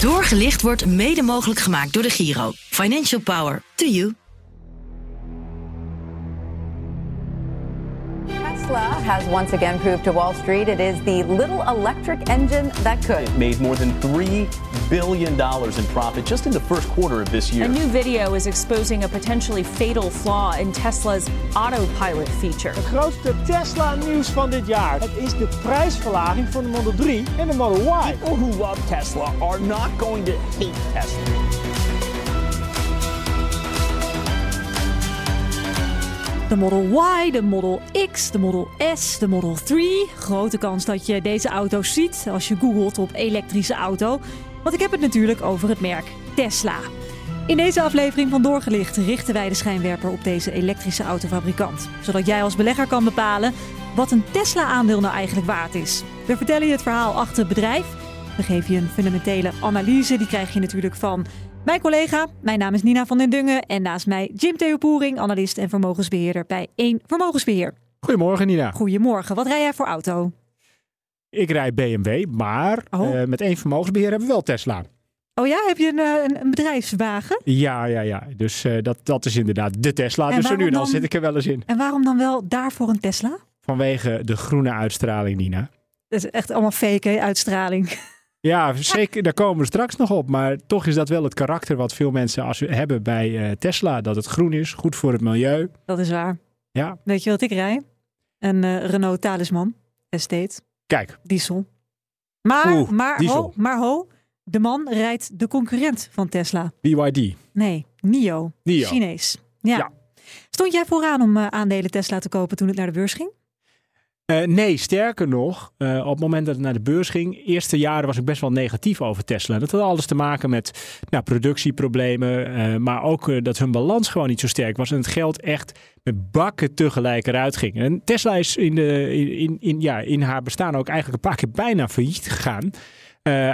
Doorgelicht wordt mede mogelijk gemaakt door de Giro. Financial power to you. Tesla has once again proved to Wall Street it is the little electric engine that could. It made more than $3 billion in profit just in the first quarter of this year. A new video is exposing a potentially fatal flaw in Tesla's autopilot feature. Het grootste Tesla-nieuws van dit jaar. Het is de prijsverlaging van de Model 3 en de Model Y. People who love Tesla are not going to hate Tesla. De Model Y, de Model X, de Model S, de Model 3. Grote kans dat je deze auto's ziet als je googelt op elektrische auto. Want ik heb het natuurlijk over het merk Tesla. In deze aflevering van Doorgelicht richten wij de schijnwerper op deze elektrische autofabrikant. Zodat jij als belegger kan bepalen wat een Tesla-aandeel nou eigenlijk waard is. We vertellen je het verhaal achter het bedrijf. We geven je een fundamentele analyse. Die krijg je natuurlijk van mijn collega. Mijn naam is Nina van den Dungen en naast mij Jim Teepoering, analist en vermogensbeheerder bij Eén Vermogensbeheer. Goedemorgen Nina. Goedemorgen. Wat rij jij voor auto? Ik rijd BMW, maar met Eén Vermogensbeheer hebben we wel Tesla. Oh ja? Heb je een bedrijfswagen? Ja. Dus dat is inderdaad de Tesla. En dus zo nu en dan zit ik er wel eens in. En waarom dan wel daarvoor een Tesla? Vanwege de groene uitstraling, Nina. Dat is echt allemaal fake, hè? Uitstraling. Ja, zeker. Daar komen we straks nog op. Maar toch is dat wel het karakter wat veel mensen hebben bij Tesla. Dat het groen is, goed voor het milieu. Dat is waar. Ja. Weet je wat ik rij? Een Renault Talisman. Estate. Kijk. Diesel. Maar de man rijdt de concurrent van Tesla. BYD. Nee, Nio. Chinees. Ja. Stond jij vooraan om aandelen Tesla te kopen toen het naar de beurs ging? Nee, sterker nog, op het moment dat het naar de beurs ging, eerste jaren was ik best wel negatief over Tesla. Dat had alles te maken met productieproblemen, maar ook dat hun balans gewoon niet zo sterk was en het geld echt met bakken tegelijk eruit ging. En Tesla is in haar bestaan ook eigenlijk een paar keer bijna failliet gegaan.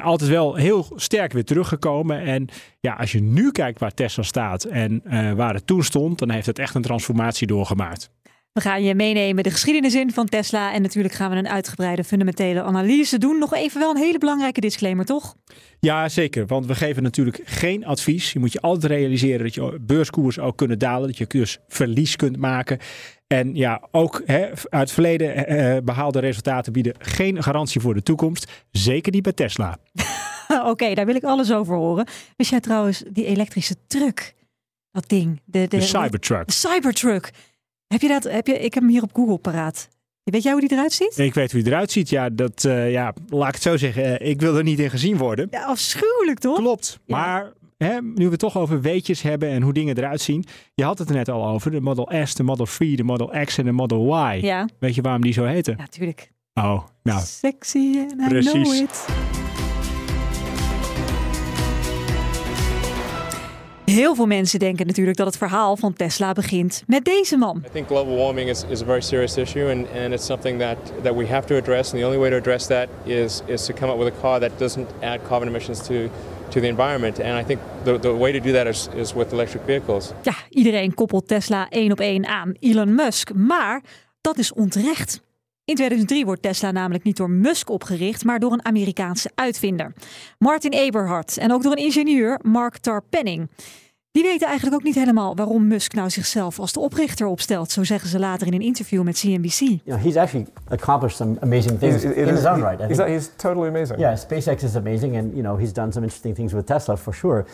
Altijd wel heel sterk weer teruggekomen. En ja, als je nu kijkt waar Tesla staat en waar het toen stond, dan heeft het echt een transformatie doorgemaakt. We gaan je meenemen de geschiedenis in van Tesla. En natuurlijk gaan we een uitgebreide fundamentele analyse doen. Nog even wel een hele belangrijke disclaimer, toch? Ja, zeker. Want we geven natuurlijk geen advies. Je moet je altijd realiseren dat je beurskoers ook kunnen dalen. Dat je dus verlies kunt maken. En ja, ook uit het verleden behaalde resultaten bieden geen garantie voor de toekomst. Zeker niet bij Tesla. Oké, daar wil ik alles over horen. Wist jij trouwens die elektrische truck? Dat ding. De Cybertruck. De Cybertruck. Ik heb hem hier op Google paraat. Weet jij hoe die eruit ziet? Ik weet hoe die eruit ziet. Ja, laat ik het zo zeggen. Ik wil er niet in gezien worden. Ja, afschuwelijk toch? Klopt. Ja. Maar nu we het toch over weetjes hebben en hoe dingen eruit zien. Je had het er net al over. De Model S, de Model 3, de Model X en de Model Y. Ja. Weet je waarom die zo heten? Ja, tuurlijk. Oh, nou. Sexy and I know it. Heel veel mensen denken natuurlijk dat het verhaal van Tesla begint met deze man. I think global warming is a very serious issue and it's something that we have to address, and the only way to address that is to come up with a car that doesn't add carbon emissions to the environment. And I think the way to do that is with electric vehicles. Ja, iedereen koppelt Tesla 1 op 1 aan Elon Musk, maar dat is onterecht. In 2003 wordt Tesla namelijk niet door Musk opgericht, maar door een Amerikaanse uitvinder. Martin Eberhard en ook door een ingenieur, Mark Tarpenning. Die weten eigenlijk ook niet helemaal waarom Musk nou zichzelf als de oprichter opstelt. Zo zeggen ze later in een interview met CNBC. You know, he's actually accomplished some amazing things in his own right. He's totally amazing. Yeah, SpaceX is amazing, and you know he's done some interesting things with Tesla for sure.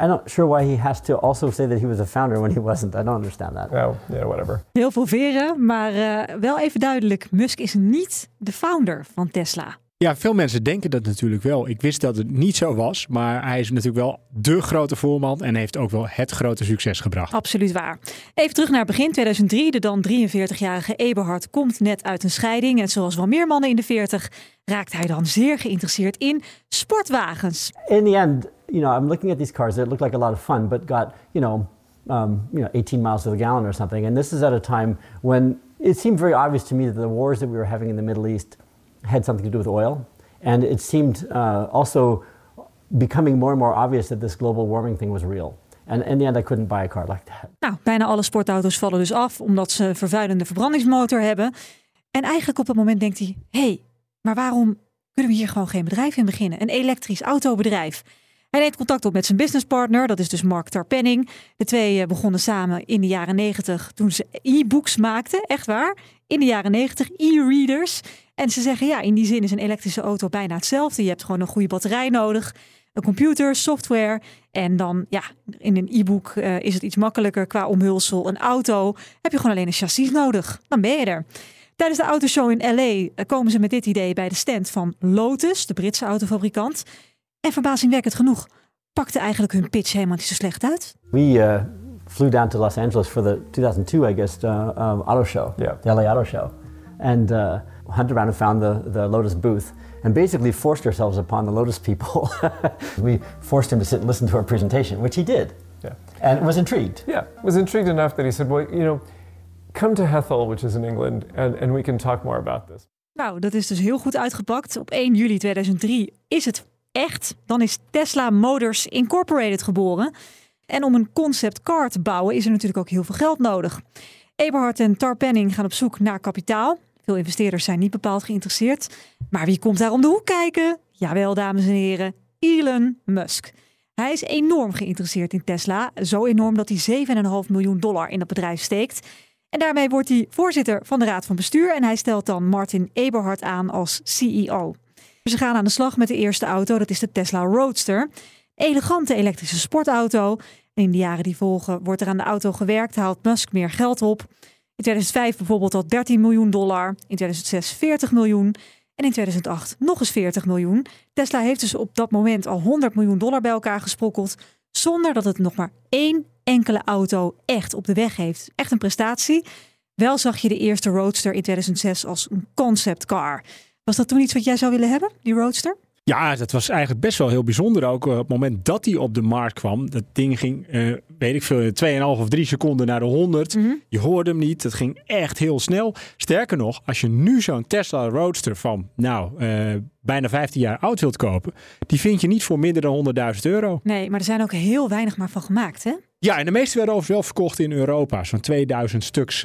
I'm not sure why he has to also say that he was a founder when he wasn't. I don't understand that. Well, yeah, whatever. Heel veel veren, maar wel even duidelijk: Musk is niet de founder van Tesla. Ja, veel mensen denken dat natuurlijk wel. Ik wist dat het niet zo was, maar hij is natuurlijk wel de grote voorman en heeft ook wel het grote succes gebracht. Absoluut waar. Even terug naar begin 2003. De dan 43-jarige Eberhard komt net uit een scheiding en zoals wel meer mannen in de 40 raakt hij dan zeer geïnteresseerd in sportwagens. In the end, you know, I'm looking at these cars that look like a lot of fun, but got, you know, 18 miles to the gallon or something. And this is at a time when it seemed very obvious to me that the wars that we were having in the Middle East had something to do with oil, and it seemed also becoming more and more obvious that this global warming thing was real. And in the end, I couldn't buy a car like that. Nou, bijna alle sportauto's vallen dus af omdat ze een vervuilende verbrandingsmotor hebben. En eigenlijk op het moment denkt hij: hey, maar waarom kunnen we hier gewoon geen bedrijf in beginnen? Een elektrisch autobedrijf. Hij neemt contact op met zijn businesspartner, dat is dus Mark Tarpenning. De twee begonnen samen in de jaren 90 toen ze e-books maakten, echt waar. In de jaren 90 e-readers. En ze zeggen ja, in die zin is een elektrische auto bijna hetzelfde. Je hebt gewoon een goede batterij nodig, een computer, software. En dan ja, in een e-book is het iets makkelijker qua omhulsel. Een auto heb je gewoon alleen een chassis nodig, dan ben je er. Tijdens de autoshow in L.A. komen ze met dit idee bij de stand van Lotus, de Britse autofabrikant. En verbazingwekkend genoeg pakte eigenlijk hun pitch helemaal niet zo slecht uit. We flew down to Los Angeles for the 2002, I guess, auto show, yeah. The LA auto show. And hunted around and found the Lotus booth and basically forced ourselves upon the Lotus people. We forced him to sit and listen to our presentation, which he did. Yeah. And was intrigued. Yeah, was intrigued enough that he said, well, you know, come to Hethel, which is in England, and we can talk more about this. Nou, dat is dus heel goed uitgepakt. Op 1 juli 2003 is het echt, dan is Tesla Motors Incorporated geboren. En om een conceptcar te bouwen is er natuurlijk ook heel veel geld nodig. Eberhard en Tarpenning gaan op zoek naar kapitaal. Veel investeerders zijn niet bepaald geïnteresseerd. Maar wie komt daar om de hoek kijken? Jawel, dames en heren, Elon Musk. Hij is enorm geïnteresseerd in Tesla. Zo enorm dat hij $7,5 miljoen in dat bedrijf steekt. En daarmee wordt hij voorzitter van de Raad van Bestuur. En hij stelt dan Martin Eberhard aan als CEO. Ze gaan aan de slag met de eerste auto, dat is de Tesla Roadster. Elegante elektrische sportauto. En in de jaren die volgen wordt er aan de auto gewerkt, haalt Musk meer geld op. In 2005 bijvoorbeeld al $13 miljoen. In 2006 $40 miljoen. En in 2008 nog eens $40 miljoen. Tesla heeft dus op dat moment al $100 miljoen bij elkaar gesprokkeld. Zonder dat het nog maar één enkele auto echt op de weg heeft. Echt een prestatie. Wel zag je de eerste Roadster in 2006 als een conceptcar. Was dat toen iets wat jij zou willen hebben, die Roadster? Ja, dat was eigenlijk best wel heel bijzonder. Ook op het moment dat hij op de markt kwam. Dat ding ging, 2,5 of 3 seconden naar de 100. Mm-hmm. Je hoorde hem niet. Het ging echt heel snel. Sterker nog, als je nu zo'n Tesla Roadster van bijna 15 jaar oud wilt kopen. Die vind je niet voor minder dan €100.000. Nee, maar er zijn ook heel weinig maar van gemaakt, hè? Ja, en de meeste werden overigens wel verkocht in Europa. Zo'n 2000 stuks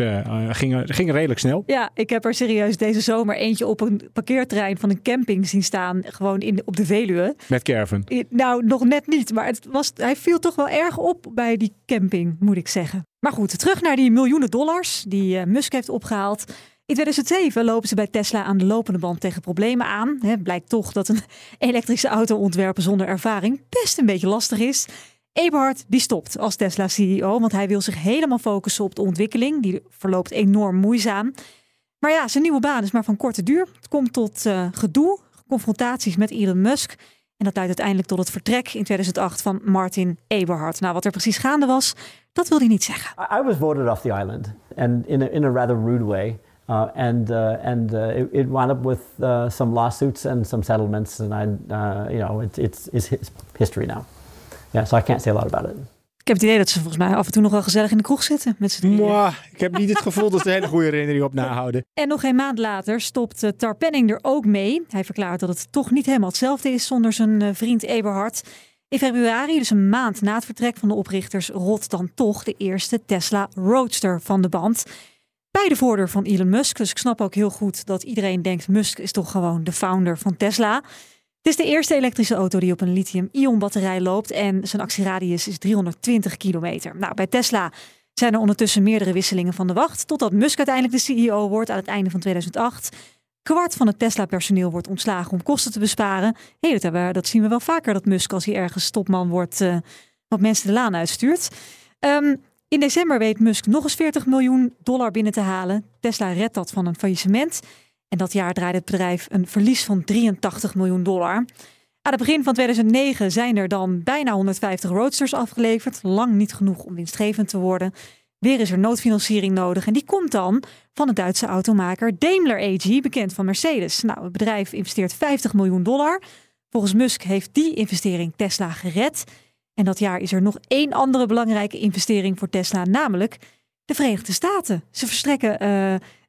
gingen redelijk snel. Ja, ik heb er serieus deze zomer eentje op een parkeerterrein van een camping zien staan. Gewoon op de Veluwe. Met caravan? Nou, nog net niet. Maar hij viel toch wel erg op bij die camping, moet ik zeggen. Maar goed, terug naar die miljoenen dollars die Musk heeft opgehaald. In 2007 lopen ze bij Tesla aan de lopende band tegen problemen aan. Hè, blijkt toch dat een elektrische auto ontwerpen zonder ervaring best een beetje lastig is. Eberhard die stopt als Tesla-CEO, want hij wil zich helemaal focussen op de ontwikkeling. Die verloopt enorm moeizaam. Maar ja, zijn nieuwe baan is maar van korte duur. Het komt tot gedoe, confrontaties met Elon Musk. En dat leidt uiteindelijk tot het vertrek in 2008 van Martin Eberhard. Nou, wat er precies gaande was, dat wil hij niet zeggen. I was voted off the island, and in a rather rude way. It wound up with some lawsuits and some settlements. And it's history now. Yeah, so I can't say a lot about it. Ik heb het idee dat ze volgens mij af en toe nog wel gezellig in de kroeg zitten met z'n drieën. Ik heb niet het gevoel dat ze hele goede herinneringen op nahouden. En nog geen maand later stopt Tarpenning er ook mee. Hij verklaart dat het toch niet helemaal hetzelfde is zonder zijn vriend Eberhard. In februari, dus een maand na het vertrek van de oprichters, rolt dan toch de eerste Tesla Roadster van de band. Bij de voordeur van Elon Musk. Dus ik snap ook heel goed dat iedereen denkt, Musk is toch gewoon de founder van Tesla. Het is de eerste elektrische auto die op een lithium-ion batterij loopt en zijn actieradius is 320 kilometer. Nou, bij Tesla zijn er ondertussen meerdere wisselingen van de wacht, totdat Musk uiteindelijk de CEO wordt aan het einde van 2008. Kwart van het Tesla-personeel wordt ontslagen om kosten te besparen. Dat zien we wel vaker, dat Musk als hij ergens topman wordt, wat mensen de laan uitstuurt. In december weet Musk nog eens $40 miljoen binnen te halen. Tesla redt dat van een faillissement. En dat jaar draaide het bedrijf een verlies van $83 miljoen. Aan het begin van 2009 zijn er dan bijna 150 Roadsters afgeleverd. Lang niet genoeg om winstgevend te worden. Weer is er noodfinanciering nodig. En die komt dan van de Duitse automaker Daimler AG, bekend van Mercedes. Nou, het bedrijf investeert $50 miljoen. Volgens Musk heeft die investering Tesla gered. En dat jaar is er nog één andere belangrijke investering voor Tesla, namelijk de Verenigde Staten. Ze verstrekken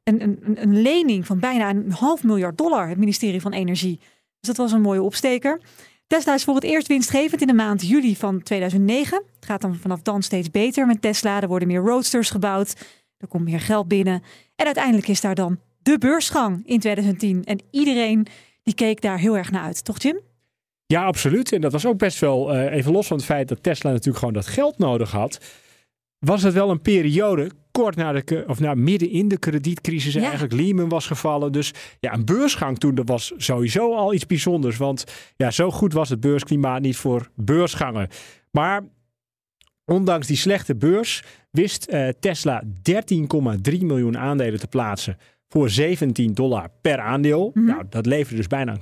een lening van bijna $500 miljoen, het ministerie van Energie. Dus dat was een mooie opsteker. Tesla is voor het eerst winstgevend in de maand juli van 2009. Het gaat dan vanaf dan steeds beter met Tesla. Er worden meer Roadsters gebouwd. Er komt meer geld binnen. En uiteindelijk is daar dan de beursgang in 2010. En iedereen die keek daar heel erg naar uit. Toch, Jim? Ja, absoluut. En dat was ook best wel, even los van het feit dat Tesla natuurlijk gewoon dat geld nodig had, was het wel een periode kort midden in de kredietcrisis eigenlijk. Lehman was gevallen. Dus ja, een beursgang toen, dat was sowieso al iets bijzonders. Want ja, zo goed was het beursklimaat niet voor beursgangen. Maar ondanks die slechte beurs wist Tesla 13,3 miljoen aandelen te plaatsen voor $17 per aandeel. Mm-hmm. Nou, dat leverde dus bijna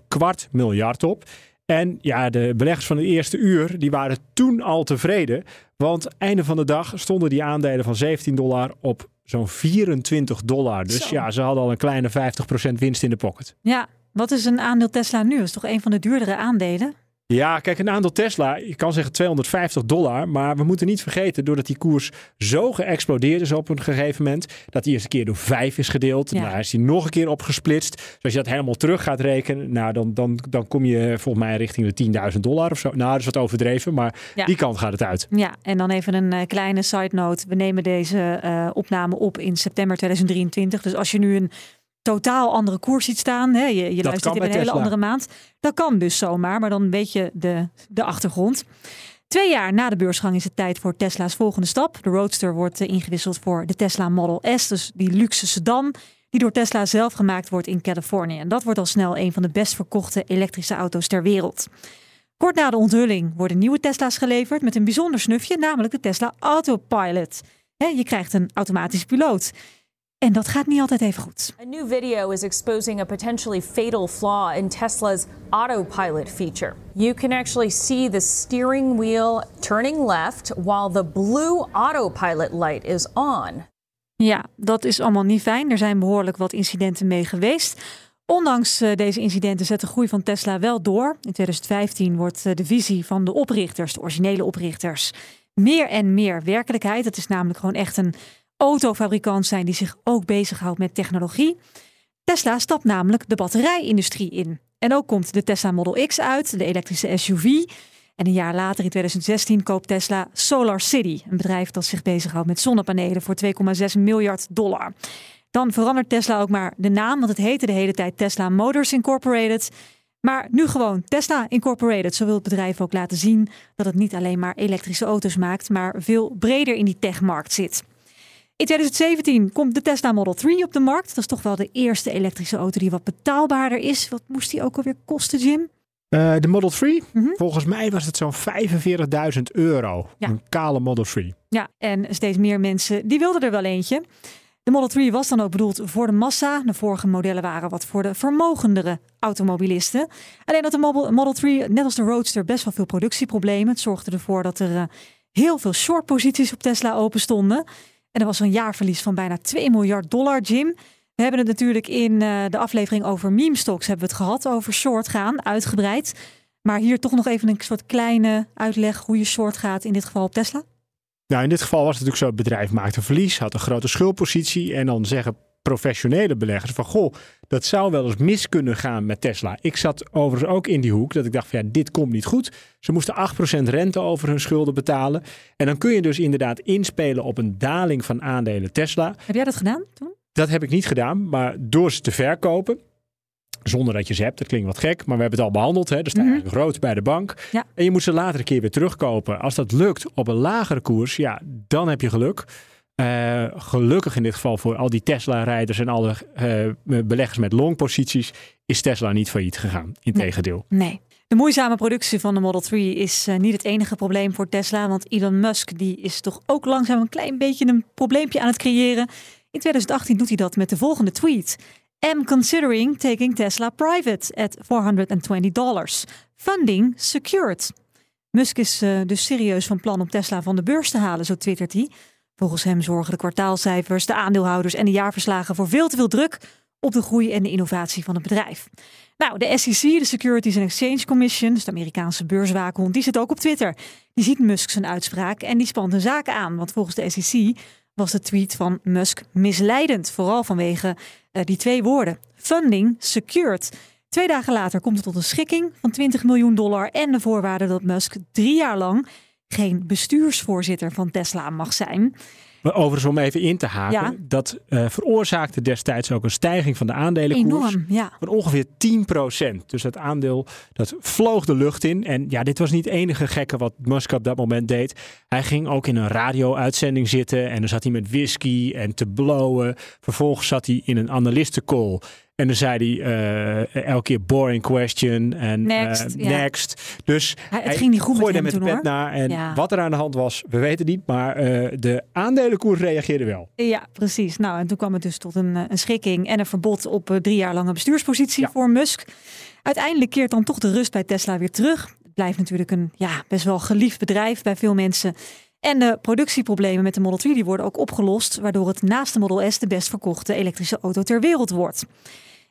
$250 miljoen op. En ja, de beleggers van de eerste uur, die waren toen al tevreden. Want einde van de dag stonden die aandelen van $17 op zo'n $24. Dus ja, ze hadden al een kleine 50% winst in de pocket. Ja, wat is een aandeel Tesla nu? Dat is toch een van de duurdere aandelen? Ja, kijk, een aandeel Tesla, je kan zeggen $250. Maar we moeten niet vergeten, doordat die koers zo geëxplodeerd is op een gegeven moment, dat die eerste keer door 5 is gedeeld. Ja. Daarna is die nog een keer opgesplitst. Dus als je dat helemaal terug gaat rekenen, nou, dan kom je volgens mij richting de $10.000 of zo. Nou, dat is wat overdreven, maar ja, die kant gaat het uit. Ja, en dan even een kleine side note. We nemen deze opname op in september 2023. Dus als je nu een totaal andere koers ziet staan, hè? Je luistert in een hele andere maand. Dat kan dus zomaar, maar dan weet je de achtergrond. 2 jaar na de beursgang is het tijd voor Tesla's volgende stap. De Roadster wordt ingewisseld voor de Tesla Model S, dus die luxe sedan die door Tesla zelf gemaakt wordt in Californië. En dat wordt al snel een van de best verkochte elektrische auto's ter wereld. Kort na de onthulling worden nieuwe Tesla's geleverd met een bijzonder snufje, namelijk de Tesla Autopilot. Hè, je krijgt een automatische piloot. En dat gaat niet altijd even goed. A new video is exposing a potentially fatal flaw in Tesla's autopilot feature. You can actually see the steering wheel turning left while the blue autopilot light is on. Ja, dat is allemaal niet fijn. Er zijn behoorlijk wat incidenten mee geweest. Ondanks deze incidenten zet de groei van Tesla wel door. In 2015 wordt de visie van de oprichters, de originele oprichters, meer en meer werkelijkheid. Dat is namelijk gewoon echt een autofabrikant zijn die zich ook bezighoudt met technologie. Tesla stapt namelijk de batterijindustrie in. En ook komt de Tesla Model X uit, de elektrische SUV. En een jaar later, in 2016, koopt Tesla SolarCity, een bedrijf dat zich bezighoudt met zonnepanelen voor $2,6 miljard. Dan verandert Tesla ook maar de naam, want het heette de hele tijd Tesla Motors Incorporated. Maar nu gewoon Tesla Incorporated. Zo wil het bedrijf ook laten zien dat het niet alleen maar elektrische auto's maakt, maar veel breder in die techmarkt zit. In 2017 komt de Tesla Model 3 op de markt. Dat is toch wel de eerste elektrische auto die wat betaalbaarder is. Wat moest die ook alweer kosten, Jim? De Model 3? Mm-hmm. Volgens mij was het zo'n €45.000. Ja. Een kale Model 3. Ja, en steeds meer mensen die wilden er wel eentje. De Model 3 was dan ook bedoeld voor de massa. De vorige modellen waren wat voor de vermogendere automobilisten. Alleen dat de Model 3, net als de Roadster, best wel veel productieproblemen. Het zorgde ervoor dat er heel veel shortposities op Tesla open stonden. En er was een jaarverlies van bijna $2 miljard, Jim. We hebben het natuurlijk in de aflevering over meme stocks hebben we het gehad. Over short gaan, uitgebreid. Maar hier toch nog even een soort kleine uitleg hoe je short gaat. In dit geval op Tesla. Nou, in dit geval was het natuurlijk zo. Het bedrijf maakte verlies, had een grote schuldpositie. En dan zeggen professionele beleggers van, goh, dat zou wel eens mis kunnen gaan met Tesla. Ik zat overigens ook in die hoek dat ik dacht van, ja, dit komt niet goed. Ze moesten 8% rente over hun schulden betalen. En dan kun je dus inderdaad inspelen op een daling van aandelen Tesla. Heb jij dat gedaan toen? Dat heb ik niet gedaan, maar door ze te verkopen, zonder dat je ze hebt, dat klinkt wat gek, maar we hebben het al behandeld. Hè? Dus daar eigenlijk rood bij de bank. Ja. En je moet ze later een keer weer terugkopen. Als dat lukt op een lagere koers, ja, dan heb je geluk. Gelukkig in dit geval voor al die Tesla-rijders en alle beleggers met longposities is Tesla niet failliet gegaan. Integendeel. Nee. De moeizame productie van de Model 3 is niet het enige probleem voor Tesla. Want Elon Musk die is toch ook langzaam een klein beetje een probleempje aan het creëren. In 2018 doet hij dat met de volgende tweet. I'm considering taking Tesla private at $420. Funding secured. Musk is dus serieus van plan om Tesla van de beurs te halen, zo twittert hij. Volgens hem zorgen de kwartaalcijfers, de aandeelhouders en de jaarverslagen voor veel te veel druk op de groei en de innovatie van het bedrijf. Nou, de SEC, de Securities and Exchange Commission, dus de Amerikaanse beurswaakhond, die zit ook op Twitter. Die ziet Musk zijn uitspraak en die spant een zaak aan. Want volgens de SEC was de tweet van Musk misleidend. Vooral vanwege die 2 woorden. Funding secured. 2 dagen later komt het tot een schikking van $20 miljoen. En de voorwaarde dat Musk 3 jaar lang geen bestuursvoorzitter van Tesla mag zijn. Maar overigens om even in te haken. Ja. Dat veroorzaakte destijds ook een stijging van de aandelenkoers. Enorm, ja. Van ongeveer 10%. Dus dat aandeel dat vloog de lucht in. En ja, dit was niet het enige gekke wat Musk op dat moment deed. Hij ging ook in een radio-uitzending zitten. En dan zat hij met whisky en te blowen. Vervolgens zat hij in een analistencall. En dan zei hij elke keer boring question en next. Ja. Next. Dus hij ging niet goed gooide met hem de pet naar. En ja. Wat er aan de hand was, we weten niet. Maar de aandelenkoers reageerde wel. Ja, precies. Nou, en toen kwam het dus tot een schikking en een verbod op 3 jaar lange bestuurspositie voor Musk. Uiteindelijk keert dan toch de rust bij Tesla weer terug. Het blijft natuurlijk een best wel geliefd bedrijf bij veel mensen. En de productieproblemen met de Model 3 die worden ook opgelost, waardoor het naast de Model S de best verkochte elektrische auto ter wereld wordt.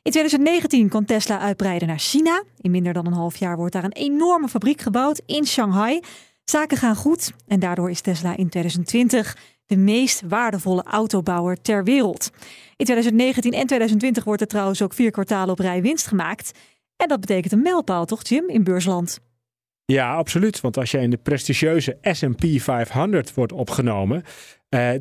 In 2019 kan Tesla uitbreiden naar China. In minder dan een half jaar wordt daar een enorme fabriek gebouwd in Shanghai. Zaken gaan goed en daardoor is Tesla in 2020 de meest waardevolle autobouwer ter wereld. In 2019 en 2020 wordt er trouwens ook 4 kwartalen op rij winst gemaakt. En dat betekent een mijlpaal, toch Jim, in beursland? Ja, absoluut. Want als je in de prestigieuze S&P 500 wordt opgenomen,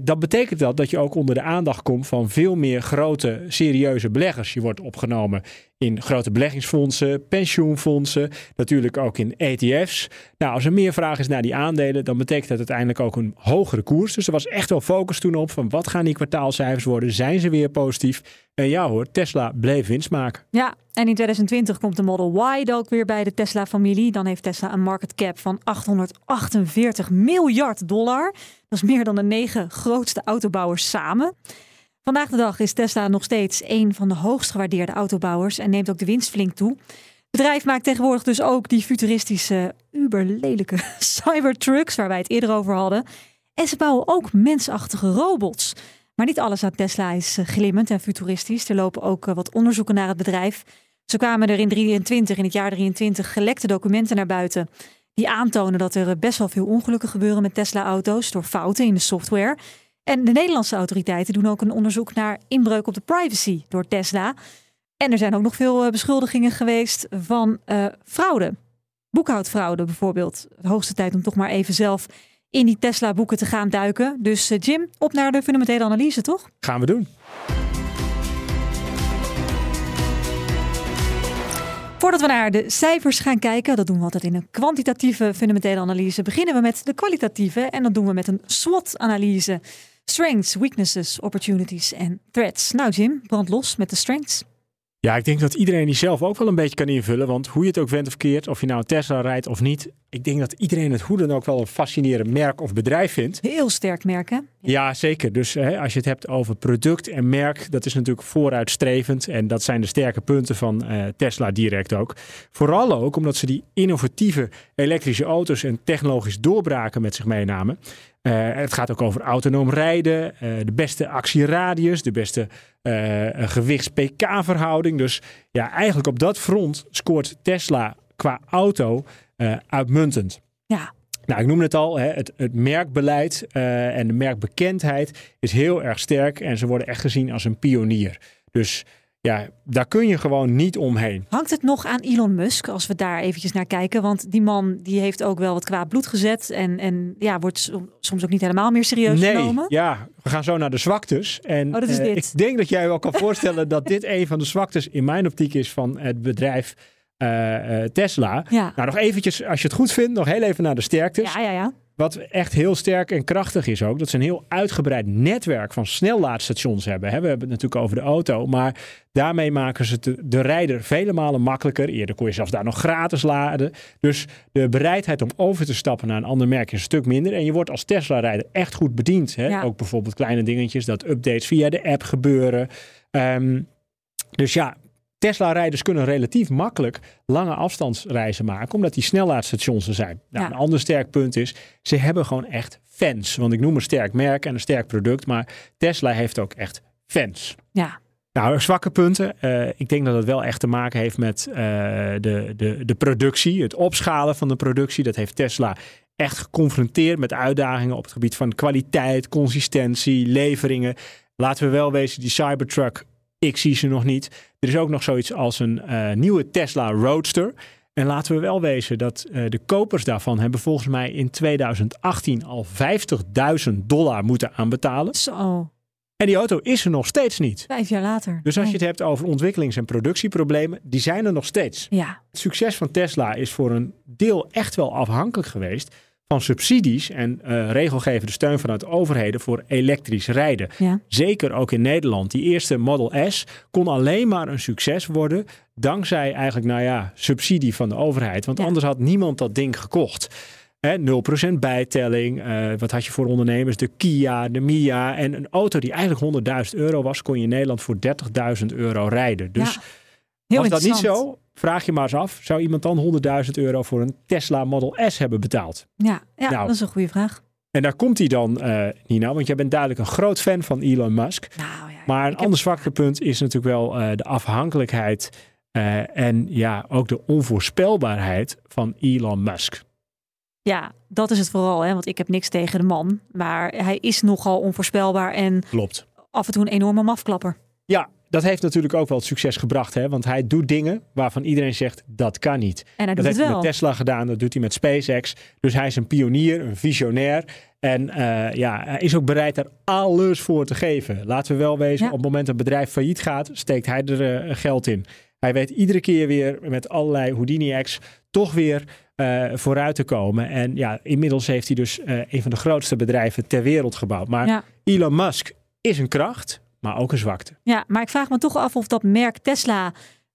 dan betekent dat je ook onder de aandacht komt van veel meer grote, serieuze beleggers. Je wordt opgenomen in grote beleggingsfondsen, pensioenfondsen, natuurlijk ook in ETF's. Nou, als er meer vraag is naar die aandelen, dan betekent dat uiteindelijk ook een hogere koers. Dus er was echt wel focus toen op van wat gaan die kwartaalcijfers worden? Zijn ze weer positief? En ja hoor, Tesla bleef winst maken. Ja, en in 2020 komt de Model Y ook weer bij de Tesla-familie. Dan heeft Tesla een market cap van $848 miljard. Dat is meer dan de 9 grootste autobouwers samen. Vandaag de dag is Tesla nog steeds een van de hoogst gewaardeerde autobouwers en neemt ook de winst flink toe. Het bedrijf maakt tegenwoordig dus ook die futuristische, uberlelijke Cybertrucks waar wij het eerder over hadden. En ze bouwen ook mensachtige robots. Maar niet alles aan Tesla is glimmend en futuristisch. Er lopen ook wat onderzoeken naar het bedrijf. Zo kwamen er in het jaar 23 gelekte documenten naar buiten die aantonen dat er best wel veel ongelukken gebeuren met Tesla-auto's door fouten in de software. En de Nederlandse autoriteiten doen ook een onderzoek naar inbreuk op de privacy door Tesla. En er zijn ook nog veel beschuldigingen geweest van fraude. Boekhoudfraude bijvoorbeeld. De hoogste tijd om toch maar even zelf in die Tesla-boeken te gaan duiken. Dus Jim, op naar de fundamentele analyse, toch? Gaan we doen. Voordat we naar de cijfers gaan kijken, dat doen we altijd in een kwantitatieve fundamentele analyse, beginnen we met de kwalitatieve en dat doen we met een SWOT-analyse. Strengths, weaknesses, opportunities en threats. Nou Jim, brand los met de strengths. Ja, ik denk dat iedereen die zelf ook wel een beetje kan invullen, want hoe je het ook wendt of keert, of je nou een Tesla rijdt of niet, ik denk dat iedereen het hoe dan ook wel een fascinerend merk of bedrijf vindt. Heel sterk merk, hè? Ja, zeker. Dus als je het hebt over product en merk, dat is natuurlijk vooruitstrevend. En dat zijn de sterke punten van Tesla direct ook. Vooral ook omdat ze die innovatieve elektrische auto's en technologisch doorbraken met zich meenamen. Het gaat ook over autonoom rijden, de beste actieradius, de beste gewichts-pk-verhouding. Dus ja, eigenlijk op dat front scoort Tesla qua auto uitmuntend. Ja. Nou, ik noemde het al, het merkbeleid en de merkbekendheid is heel erg sterk. En ze worden echt gezien als een pionier. Dus ja, daar kun je gewoon niet omheen. Hangt het nog aan Elon Musk, als we daar eventjes naar kijken? Want die man die heeft ook wel wat kwaad bloed gezet. En ja, wordt soms ook niet helemaal meer serieus genomen. Ja, we gaan zo naar de zwaktes. En dat is dit. Ik denk dat jij wel kan voorstellen dat dit een van de zwaktes in mijn optiek is van het bedrijf Tesla. Ja. Nou, nog eventjes, als je het goed vindt, nog heel even naar de sterktes. Ja. Wat echt heel sterk en krachtig is ook, dat ze een heel uitgebreid netwerk van snellaadstations hebben. We hebben het natuurlijk over de auto, maar daarmee maken ze de rijder vele malen makkelijker. Eerder kon je zelfs daar nog gratis laden. Dus de bereidheid om over te stappen naar een ander merk is een stuk minder. En je wordt als Tesla-rijder echt goed bediend. Hè? Ja. Ook bijvoorbeeld kleine dingetjes, dat updates via de app gebeuren. Dus ja, Tesla-rijders kunnen relatief makkelijk lange afstandsreizen maken, omdat die snellaadstations er zijn. Nou, een ander sterk punt is, ze hebben gewoon echt fans. Want ik noem een sterk merk en een sterk product, maar Tesla heeft ook echt fans. Ja. Nou, zwakke punten. Ik denk dat het wel echt te maken heeft met de productie, het opschalen van de productie. Dat heeft Tesla echt geconfronteerd met uitdagingen op het gebied van kwaliteit, consistentie, leveringen. Laten we wel wezen, die Cybertruck, ik zie ze nog niet. Er is ook nog zoiets als een nieuwe Tesla Roadster. En laten we wel wezen dat de kopers daarvan hebben volgens mij in 2018 al $50.000 moeten aanbetalen. Zo. En die auto is er nog steeds niet. 5 jaar later. Dus als je het hebt over ontwikkelings- en productieproblemen, die zijn er nog steeds. Ja. Het succes van Tesla is voor een deel echt wel afhankelijk geweest van subsidies en regelgevende steun vanuit overheden voor elektrisch rijden. Ja. Zeker ook in Nederland. Die eerste Model S kon alleen maar een succes worden dankzij eigenlijk, subsidie van de overheid. Want anders had niemand dat ding gekocht. 0% bijtelling. Wat had je voor ondernemers? De Kia, de Mia. En een auto die eigenlijk €100.000 was, kon je in Nederland voor €30.000 rijden. Dus was dat niet zo? Vraag je maar eens af, zou iemand dan €100.000 voor een Tesla Model S hebben betaald? Ja, dat is een goede vraag. En daar komt hij dan, Nina, want jij bent duidelijk een groot fan van Elon Musk. Maar een ander zwakke punt is natuurlijk wel de afhankelijkheid en ook de onvoorspelbaarheid van Elon Musk. Ja, dat is het vooral, hè? Want ik heb niks tegen de man. Maar hij is nogal onvoorspelbaar en klopt. Af en toe een enorme mafklapper. Ja. Dat heeft natuurlijk ook wel het succes gebracht. Hè? Want hij doet dingen waarvan iedereen zegt, dat kan niet. En dat heeft hij met Tesla gedaan, dat doet hij met SpaceX. Dus hij is een pionier, een visionair. En hij is ook bereid daar alles voor te geven. Laten we wel wezen, op het moment dat het bedrijf failliet gaat, steekt hij er geld in. Hij weet iedere keer weer met allerlei Houdini-acts toch weer vooruit te komen. En inmiddels heeft hij dus een van de grootste bedrijven ter wereld gebouwd. Maar Elon Musk is een kracht, maar ook een zwakte. Ja, maar ik vraag me toch af of dat merk Tesla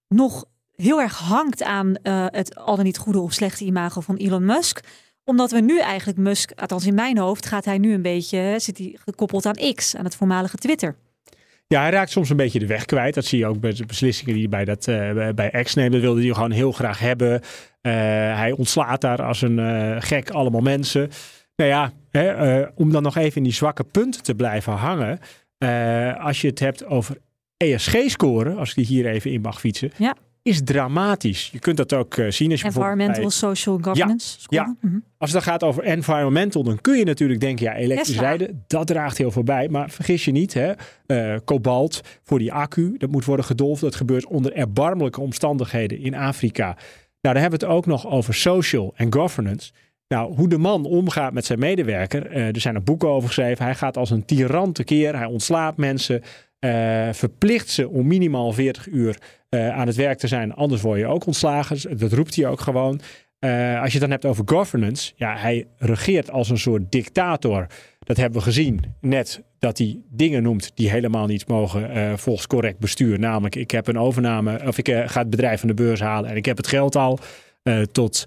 nog heel erg hangt aan het al dan niet goede of slechte imago van Elon Musk. Omdat we nu eigenlijk Musk, althans in mijn hoofd, gaat hij nu een beetje, zit hij gekoppeld aan X, aan het voormalige Twitter. Ja, hij raakt soms een beetje de weg kwijt. Dat zie je ook bij de beslissingen die hij bij X neemt. Dat wilde hij gewoon heel graag hebben. Hij ontslaat daar als een gek allemaal mensen. Om dan nog even in die zwakke punten te blijven hangen. Als je het hebt over ESG-scoren, als ik die hier even in mag fietsen, is dramatisch. Je kunt dat ook zien. Als je environmental, social, governance. Als het dan gaat over environmental, dan kun je natuurlijk denken, elektrisch rijden, dat draagt heel veel bij. Maar vergis je niet, hè? Kobalt voor die accu, dat moet worden gedolven. Dat gebeurt onder erbarmelijke omstandigheden in Afrika. Nou, dan hebben we het ook nog over social en governance. Nou, hoe de man omgaat met zijn medewerker. Er zijn er boeken over geschreven. Hij gaat als een tiran tekeer. Hij ontslaat mensen. Verplicht ze om minimaal 40 uur aan het werk te zijn. Anders word je ook ontslagen. Dat roept hij ook gewoon. Als je het dan hebt over governance. Ja, hij regeert als een soort dictator. Dat hebben we gezien. Net dat hij dingen noemt die helemaal niet mogen volgens correct bestuur. Namelijk, ik heb een overname. Of ik ga het bedrijf van de beurs halen. En ik heb het geld al tot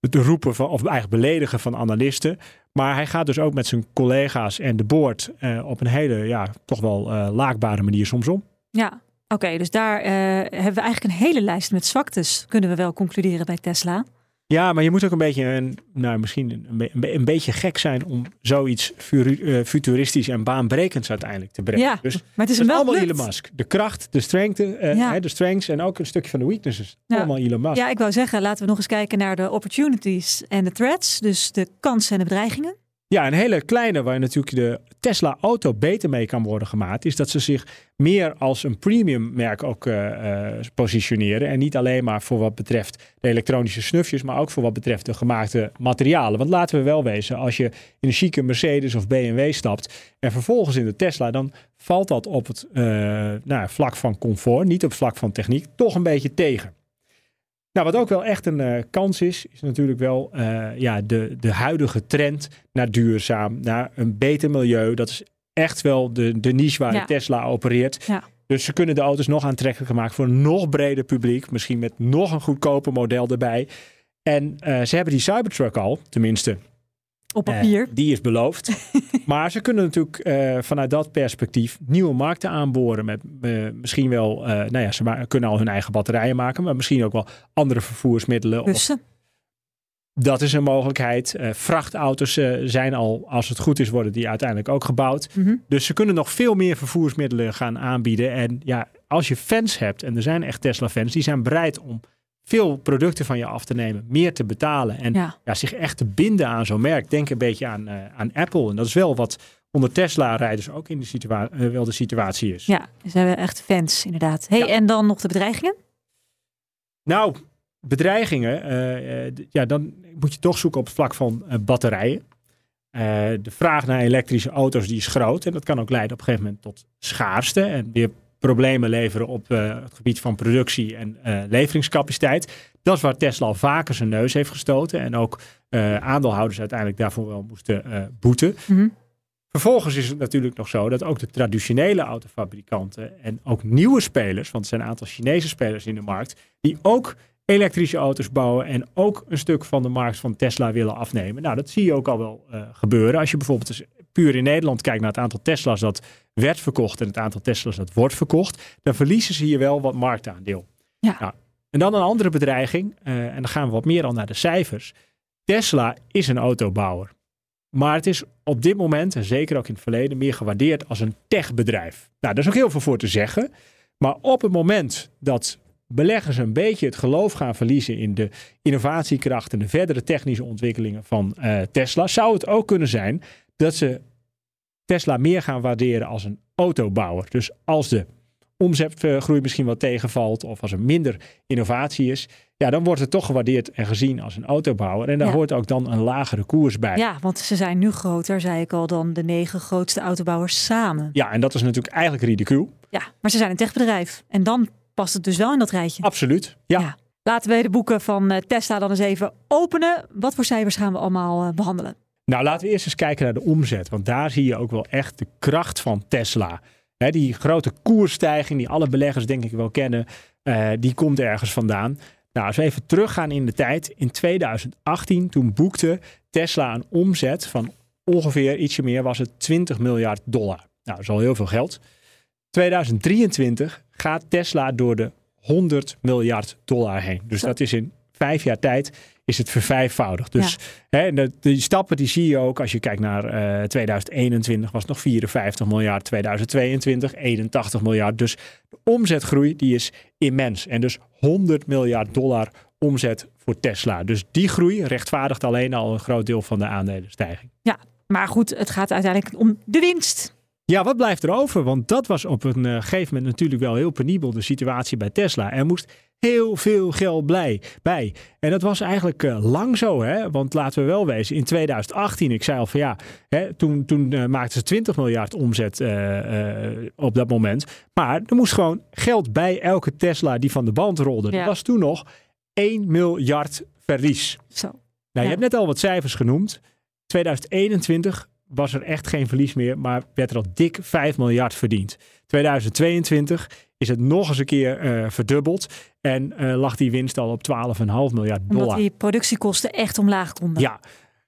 het roepen van, of eigenlijk beledigen van analisten. Maar hij gaat dus ook met zijn collega's en de board op een hele, toch wel laakbare manier soms om. Ja, oké. Dus daar hebben we eigenlijk een hele lijst met zwaktes, kunnen we wel concluderen bij Tesla. Ja, maar je moet ook een beetje, een beetje gek zijn om zoiets futuristisch en baanbrekends uiteindelijk te brengen. Ja, dus maar het is allemaal lukt. Elon Musk. De kracht, de strengte, de strengths en ook een stukje van de weaknesses. Ja. Allemaal Elon Musk. Ja, ik wou zeggen, laten we nog eens kijken naar de opportunities en de threats. Dus de kansen en de bedreigingen. Ja, een hele kleine waar natuurlijk de Tesla-auto beter mee kan worden gemaakt, is dat ze zich meer als een premium merk ook positioneren. En niet alleen maar voor wat betreft de elektronische snufjes, maar ook voor wat betreft de gemaakte materialen. Want laten we wel wezen, als je in een chique Mercedes of BMW stapt en vervolgens in de Tesla, dan valt dat op het vlak van comfort, niet op het vlak van techniek, toch een beetje tegen. Nou, wat ook wel echt een kans is, is natuurlijk wel de huidige trend naar duurzaam, naar een beter milieu. Dat is echt wel de niche waar Tesla opereert. Ja. Dus ze kunnen de auto's nog aantrekkelijker maken voor een nog breder publiek. Misschien met nog een goedkoper model erbij. En ze hebben die Cybertruck al, tenminste. Op papier. Die is beloofd. Maar ze kunnen natuurlijk vanuit dat perspectief nieuwe markten aanboren. Met misschien wel, ze kunnen al hun eigen batterijen maken. Maar misschien ook wel andere vervoersmiddelen. Bussen. Dat is een mogelijkheid. Vrachtauto's zijn al, als het goed is, worden die uiteindelijk ook gebouwd. Mm-hmm. Dus ze kunnen nog veel meer vervoersmiddelen gaan aanbieden. En als je fans hebt, en er zijn echt Tesla-fans, die zijn bereid om veel producten van je af te nemen, meer te betalen en zich echt te binden aan zo'n merk. Denk een beetje aan Apple. En dat is wel wat onder Tesla-rijders ook in de wel de situatie is. Ja, ze hebben echt fans inderdaad. En dan nog de bedreigingen? Nou, bedreigingen, dan moet je toch zoeken op het vlak van batterijen. De vraag naar elektrische auto's die is groot. En dat kan ook leiden op een gegeven moment tot schaarste. En weer problemen leveren op het gebied van productie en leveringscapaciteit. Dat is waar Tesla al vaker zijn neus heeft gestoten. En ook aandeelhouders uiteindelijk daarvoor wel moesten boeten. Mm-hmm. Vervolgens is het natuurlijk nog zo dat ook de traditionele autofabrikanten en ook nieuwe spelers, want er zijn een aantal Chinese spelers in de markt, die ook elektrische auto's bouwen en ook een stuk van de markt van Tesla willen afnemen. Nou, dat zie je ook al wel gebeuren. Als je bijvoorbeeld eens puur in Nederland kijkt naar het aantal Tesla's dat werd verkocht en het aantal Tesla's dat wordt verkocht, dan verliezen ze hier wel wat marktaandeel. Ja. Nou, en dan een andere bedreiging, en dan gaan we wat meer al naar de cijfers. Tesla is een autobouwer. Maar het is op dit moment, en zeker ook in het verleden, meer gewaardeerd als een techbedrijf. Nou, daar is ook heel veel voor te zeggen. Maar op het moment dat beleggers een beetje het geloof gaan verliezen in de innovatiekracht en de verdere technische ontwikkelingen van Tesla, zou het ook kunnen zijn dat ze Tesla meer gaan waarderen als een autobouwer. Dus als de omzetgroei misschien wat tegenvalt of als er minder innovatie is, ja, dan wordt het toch gewaardeerd en gezien als een autobouwer. En daar hoort ook dan een lagere koers bij. Ja, want ze zijn nu groter, zei ik al, dan de 9 grootste autobouwers samen. Ja, en dat is natuurlijk eigenlijk ridicuul. Ja, maar ze zijn een techbedrijf. En dan past het dus wel in dat rijtje. Absoluut, ja. Laten we de boeken van Tesla dan eens even openen. Wat voor cijfers gaan we allemaal behandelen? Nou, laten we eerst eens kijken naar de omzet. Want daar zie je ook wel echt de kracht van Tesla. He, die grote koersstijging die alle beleggers denk ik wel kennen, die komt ergens vandaan. Nou, als we even teruggaan in de tijd, in 2018, toen boekte Tesla een omzet van ongeveer ietsje meer, was het $20 miljard. Nou, dat is al heel veel geld. 2023 gaat Tesla door de $100 miljard heen. Dus dat is in 5 jaar tijd is het vervijfvoudigd. Dus die stappen die zie je ook. Als je kijkt naar 2021 was het nog 54 miljard. 2022 81 miljard. Dus de omzetgroei die is immens. En dus $100 miljard omzet voor Tesla. Dus die groei rechtvaardigt alleen al een groot deel van de aandelenstijging. Ja, maar goed, het gaat uiteindelijk om de winst. Ja, wat blijft er over? Want dat was op een gegeven moment natuurlijk wel heel penibel de situatie bij Tesla. Er moest heel veel geld bij. En dat was eigenlijk lang zo, hè? Want laten we wel wezen, in 2018, ik zei al van ja, hè, toen maakten ze $20 miljard omzet op dat moment. Maar er moest gewoon geld bij elke Tesla die van de band rolde. Ja. Dat was toen nog $1 miljard verlies. Zo. Nou, je hebt net al wat cijfers genoemd. 2021 was er echt geen verlies meer, maar werd er al dik $5 miljard verdiend. 2022 is het nog eens een keer verdubbeld en lag die winst al op $12,5 miljard. Omdat die productiekosten echt omlaag konden. Ja,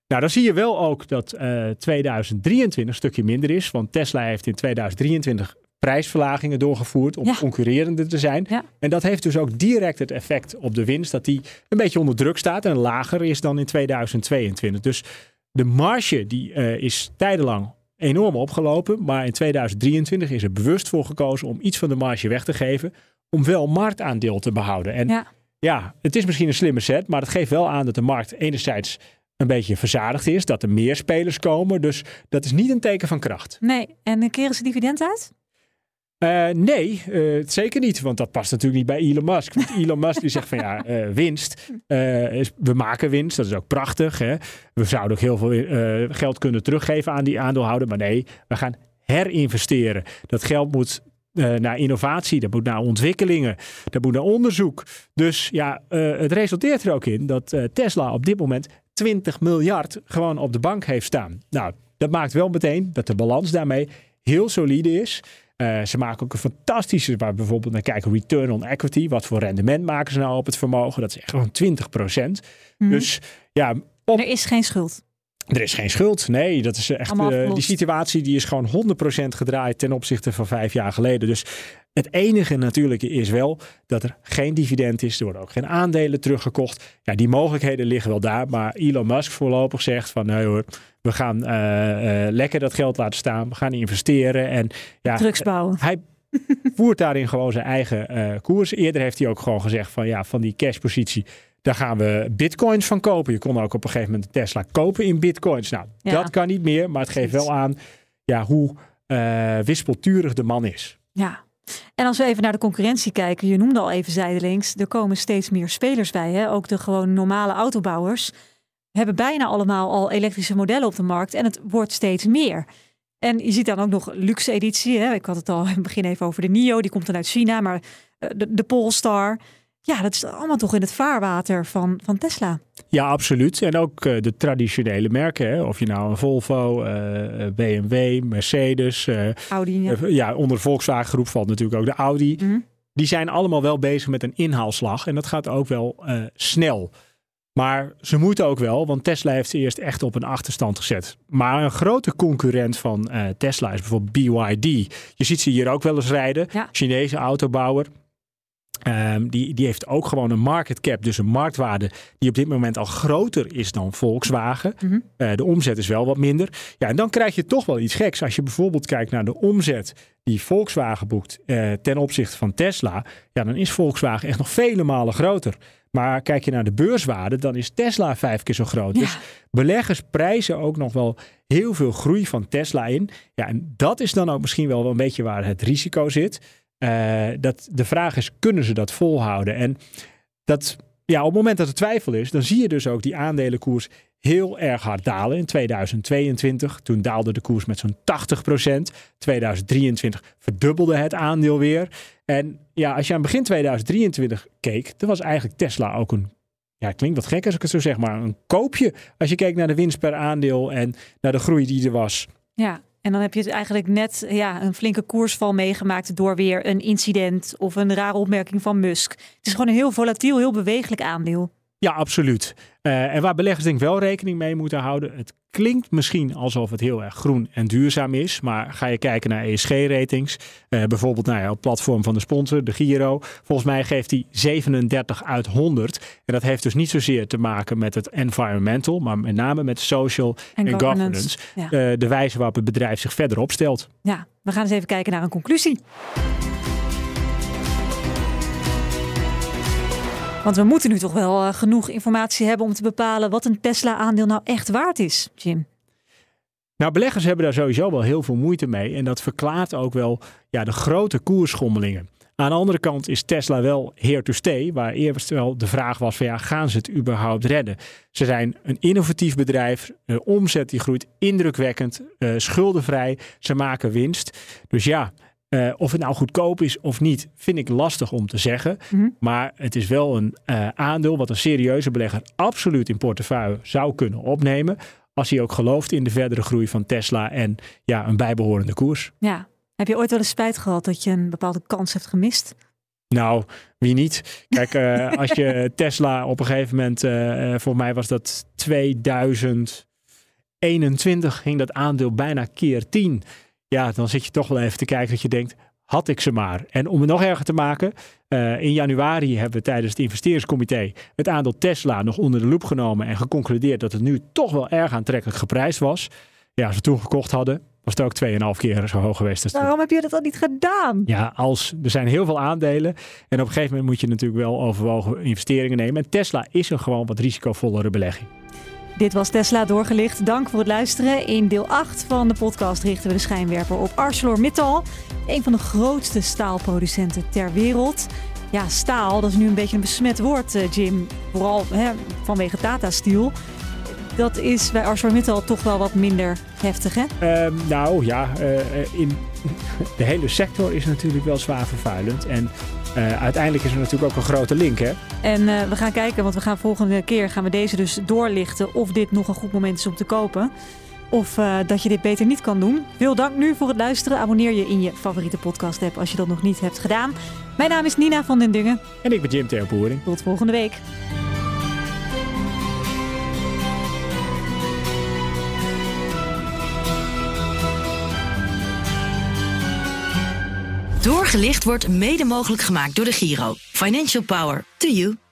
nou dan zie je wel ook dat 2023 een stukje minder is, want Tesla heeft in 2023 prijsverlagingen doorgevoerd om concurrerender te zijn. Ja. En dat heeft dus ook direct het effect op de winst, dat die een beetje onder druk staat en lager is dan in 2022. Dus de marge die is tijdenlang enorm opgelopen, maar in 2023 is er bewust voor gekozen om iets van de marge weg te geven, om wel marktaandeel te behouden. En ja, het is misschien een slimme set, maar het geeft wel aan dat de markt enerzijds een beetje verzadigd is, dat er meer spelers komen. Dus dat is niet een teken van kracht. Nee, en keren ze dividend uit? Nee, zeker niet. Want dat past natuurlijk niet bij Elon Musk. Want Elon Musk die zegt van winst. We maken winst, dat is ook prachtig. Hè? We zouden ook heel veel geld kunnen teruggeven aan die aandeelhouder. Maar nee, we gaan herinvesteren. Dat geld moet naar innovatie, dat moet naar ontwikkelingen, dat moet naar onderzoek. Dus ja, het resulteert er ook in dat Tesla op dit moment $20 miljard gewoon op de bank heeft staan. Nou, dat maakt wel meteen dat de balans daarmee heel solide is. Ze maken ook een fantastische, waar bijvoorbeeld naar kijken, return on equity. Wat voor rendement maken ze nou op het vermogen? Dat is echt gewoon 20%. Mm. Dus ja. Er is geen schuld. Er is geen schuld. Nee, dat is echt. Die situatie die is gewoon 100% gedraaid ten opzichte van 5 jaar geleden. Dus het enige natuurlijk is wel dat er geen dividend is. Er worden ook geen aandelen teruggekocht. Ja, die mogelijkheden liggen wel daar. Maar Elon Musk voorlopig zegt van nee hoor, we gaan lekker dat geld laten staan. We gaan investeren en ja, drugs bouwen. Hij voert daarin gewoon zijn eigen koers. Eerder heeft hij ook gewoon gezegd van ja, van die cashpositie, daar gaan we bitcoins van kopen. Je kon ook op een gegeven moment Tesla kopen in bitcoins. Nou, dat kan niet meer. Maar het geeft wel aan hoe wispelturig de man is. Ja. En als we even naar de concurrentie kijken, je noemde al even zijdelings, er komen steeds meer spelers bij. Hè? Ook de gewoon normale autobouwers hebben bijna allemaal al elektrische modellen op de markt en het wordt steeds meer. En je ziet dan ook nog luxe editie. Hè? Ik had het al in het begin even over de Nio, die komt dan uit China, maar de Polestar. Ja, dat is allemaal toch in het vaarwater van Tesla. Ja, absoluut. En ook de traditionele merken. Hè? Of je nou een Volvo, BMW, Mercedes. Audi. Ja. Onder Volkswagen groep valt natuurlijk ook de Audi. Mm-hmm. Die zijn allemaal wel bezig met een inhaalslag. En dat gaat ook wel snel. Maar ze moeten ook wel, want Tesla heeft ze eerst echt op een achterstand gezet. Maar een grote concurrent van Tesla is bijvoorbeeld BYD. Je ziet ze hier ook wel eens rijden. Ja. Chinese autobouwer. Die heeft ook gewoon een market cap, dus een marktwaarde die op dit moment al groter is dan Volkswagen. Mm-hmm. De omzet is wel wat minder. Ja, en dan krijg je toch wel iets geks. Als je bijvoorbeeld kijkt naar de omzet die Volkswagen boekt ten opzichte van Tesla, ja, dan is Volkswagen echt nog vele malen groter. Maar kijk je naar de beurswaarde, dan is Tesla 5 keer zo groot. Ja. Dus beleggers prijzen ook nog wel heel veel groei van Tesla in. Ja, en dat is dan ook misschien wel een beetje waar het risico zit. De vraag is, kunnen ze dat volhouden? En dat, ja, op het moment dat er twijfel is, dan zie je dus ook die aandelenkoers heel erg hard dalen. In 2022, toen daalde de koers met zo'n 80%. 2023 verdubbelde het aandeel weer. En ja, als je aan begin 2023 keek, dan was eigenlijk Tesla ook een, ja, klinkt wat gek als ik het zo zeg, maar een koopje. Als je kijkt naar de winst per aandeel en naar de groei die er was. Ja. En dan heb je het eigenlijk net een flinke koersval meegemaakt door weer een incident of een rare opmerking van Musk. Het is gewoon een heel volatiel, heel bewegelijk aandeel. Ja, absoluut. En waar beleggers denk ik wel rekening mee moeten houden. Het klinkt misschien alsof het heel erg groen en duurzaam is. Maar ga je kijken naar ESG-ratings. Bijvoorbeeld op platform van de sponsor, de Giro. Volgens mij geeft die 37 uit 100. En dat heeft dus niet zozeer te maken met het environmental. Maar met name met social en governance. Ja. De wijze waarop het bedrijf zich verder opstelt. Ja, we gaan eens even kijken naar een conclusie. Want we moeten nu toch wel genoeg informatie hebben om te bepalen wat een Tesla-aandeel nou echt waard is, Jim. Nou, beleggers hebben daar sowieso wel heel veel moeite mee. En dat verklaart ook wel de grote koersschommelingen. Aan de andere kant is Tesla wel here to stay, waar eerst wel de vraag was van gaan ze het überhaupt redden? Ze zijn een innovatief bedrijf, de omzet die groeit indrukwekkend, schuldenvrij, ze maken winst. Dus ja. Of het nou goedkoop is of niet, vind ik lastig om te zeggen. Mm-hmm. Maar het is wel een aandeel wat een serieuze belegger absoluut in portefeuille zou kunnen opnemen. Als hij ook gelooft in de verdere groei van Tesla en een bijbehorende koers. Ja. Heb je ooit wel eens spijt gehad dat je een bepaalde kans hebt gemist? Nou, wie niet? Kijk, als je Tesla op een gegeven moment, voor mij was dat 2021, ging dat aandeel bijna keer 10. Ja, dan zit je toch wel even te kijken dat je denkt, had ik ze maar. En om het nog erger te maken, in januari hebben we tijdens het investeringscomité het aandeel Tesla nog onder de loep genomen en geconcludeerd dat het nu toch wel erg aantrekkelijk geprijsd was. Ja, als we toen gekocht hadden, was het ook 2,5 keer zo hoog geweest. Als waarom heb je dat dan niet gedaan? Ja, er zijn heel veel aandelen. En op een gegeven moment moet je natuurlijk wel overwogen investeringen nemen. En Tesla is een gewoon wat risicovollere belegging. Dit was Tesla Doorgelicht. Dank voor het luisteren. In deel 8 van de podcast richten we de schijnwerper op ArcelorMittal. Een van de grootste staalproducenten ter wereld. Ja, staal, dat is nu een beetje een besmet woord, Jim. Vooral vanwege Tata Steel. Dat is bij ArcelorMittal toch wel wat minder heftig, hè? De hele sector is natuurlijk wel zwaar vervuilend. En uiteindelijk is er natuurlijk ook een grote link, hè? En we gaan kijken, want we gaan volgende keer deze dus doorlichten of dit nog een goed moment is om te kopen. Of dat je dit beter niet kan doen. Veel dank nu voor het luisteren. Abonneer je in je favoriete podcast app als je dat nog niet hebt gedaan. Mijn naam is Nina van den Dungen. En ik ben Jim Teepoering. Tot volgende week. Doorgelicht wordt mede mogelijk gemaakt door de Giro. Financial Power to you.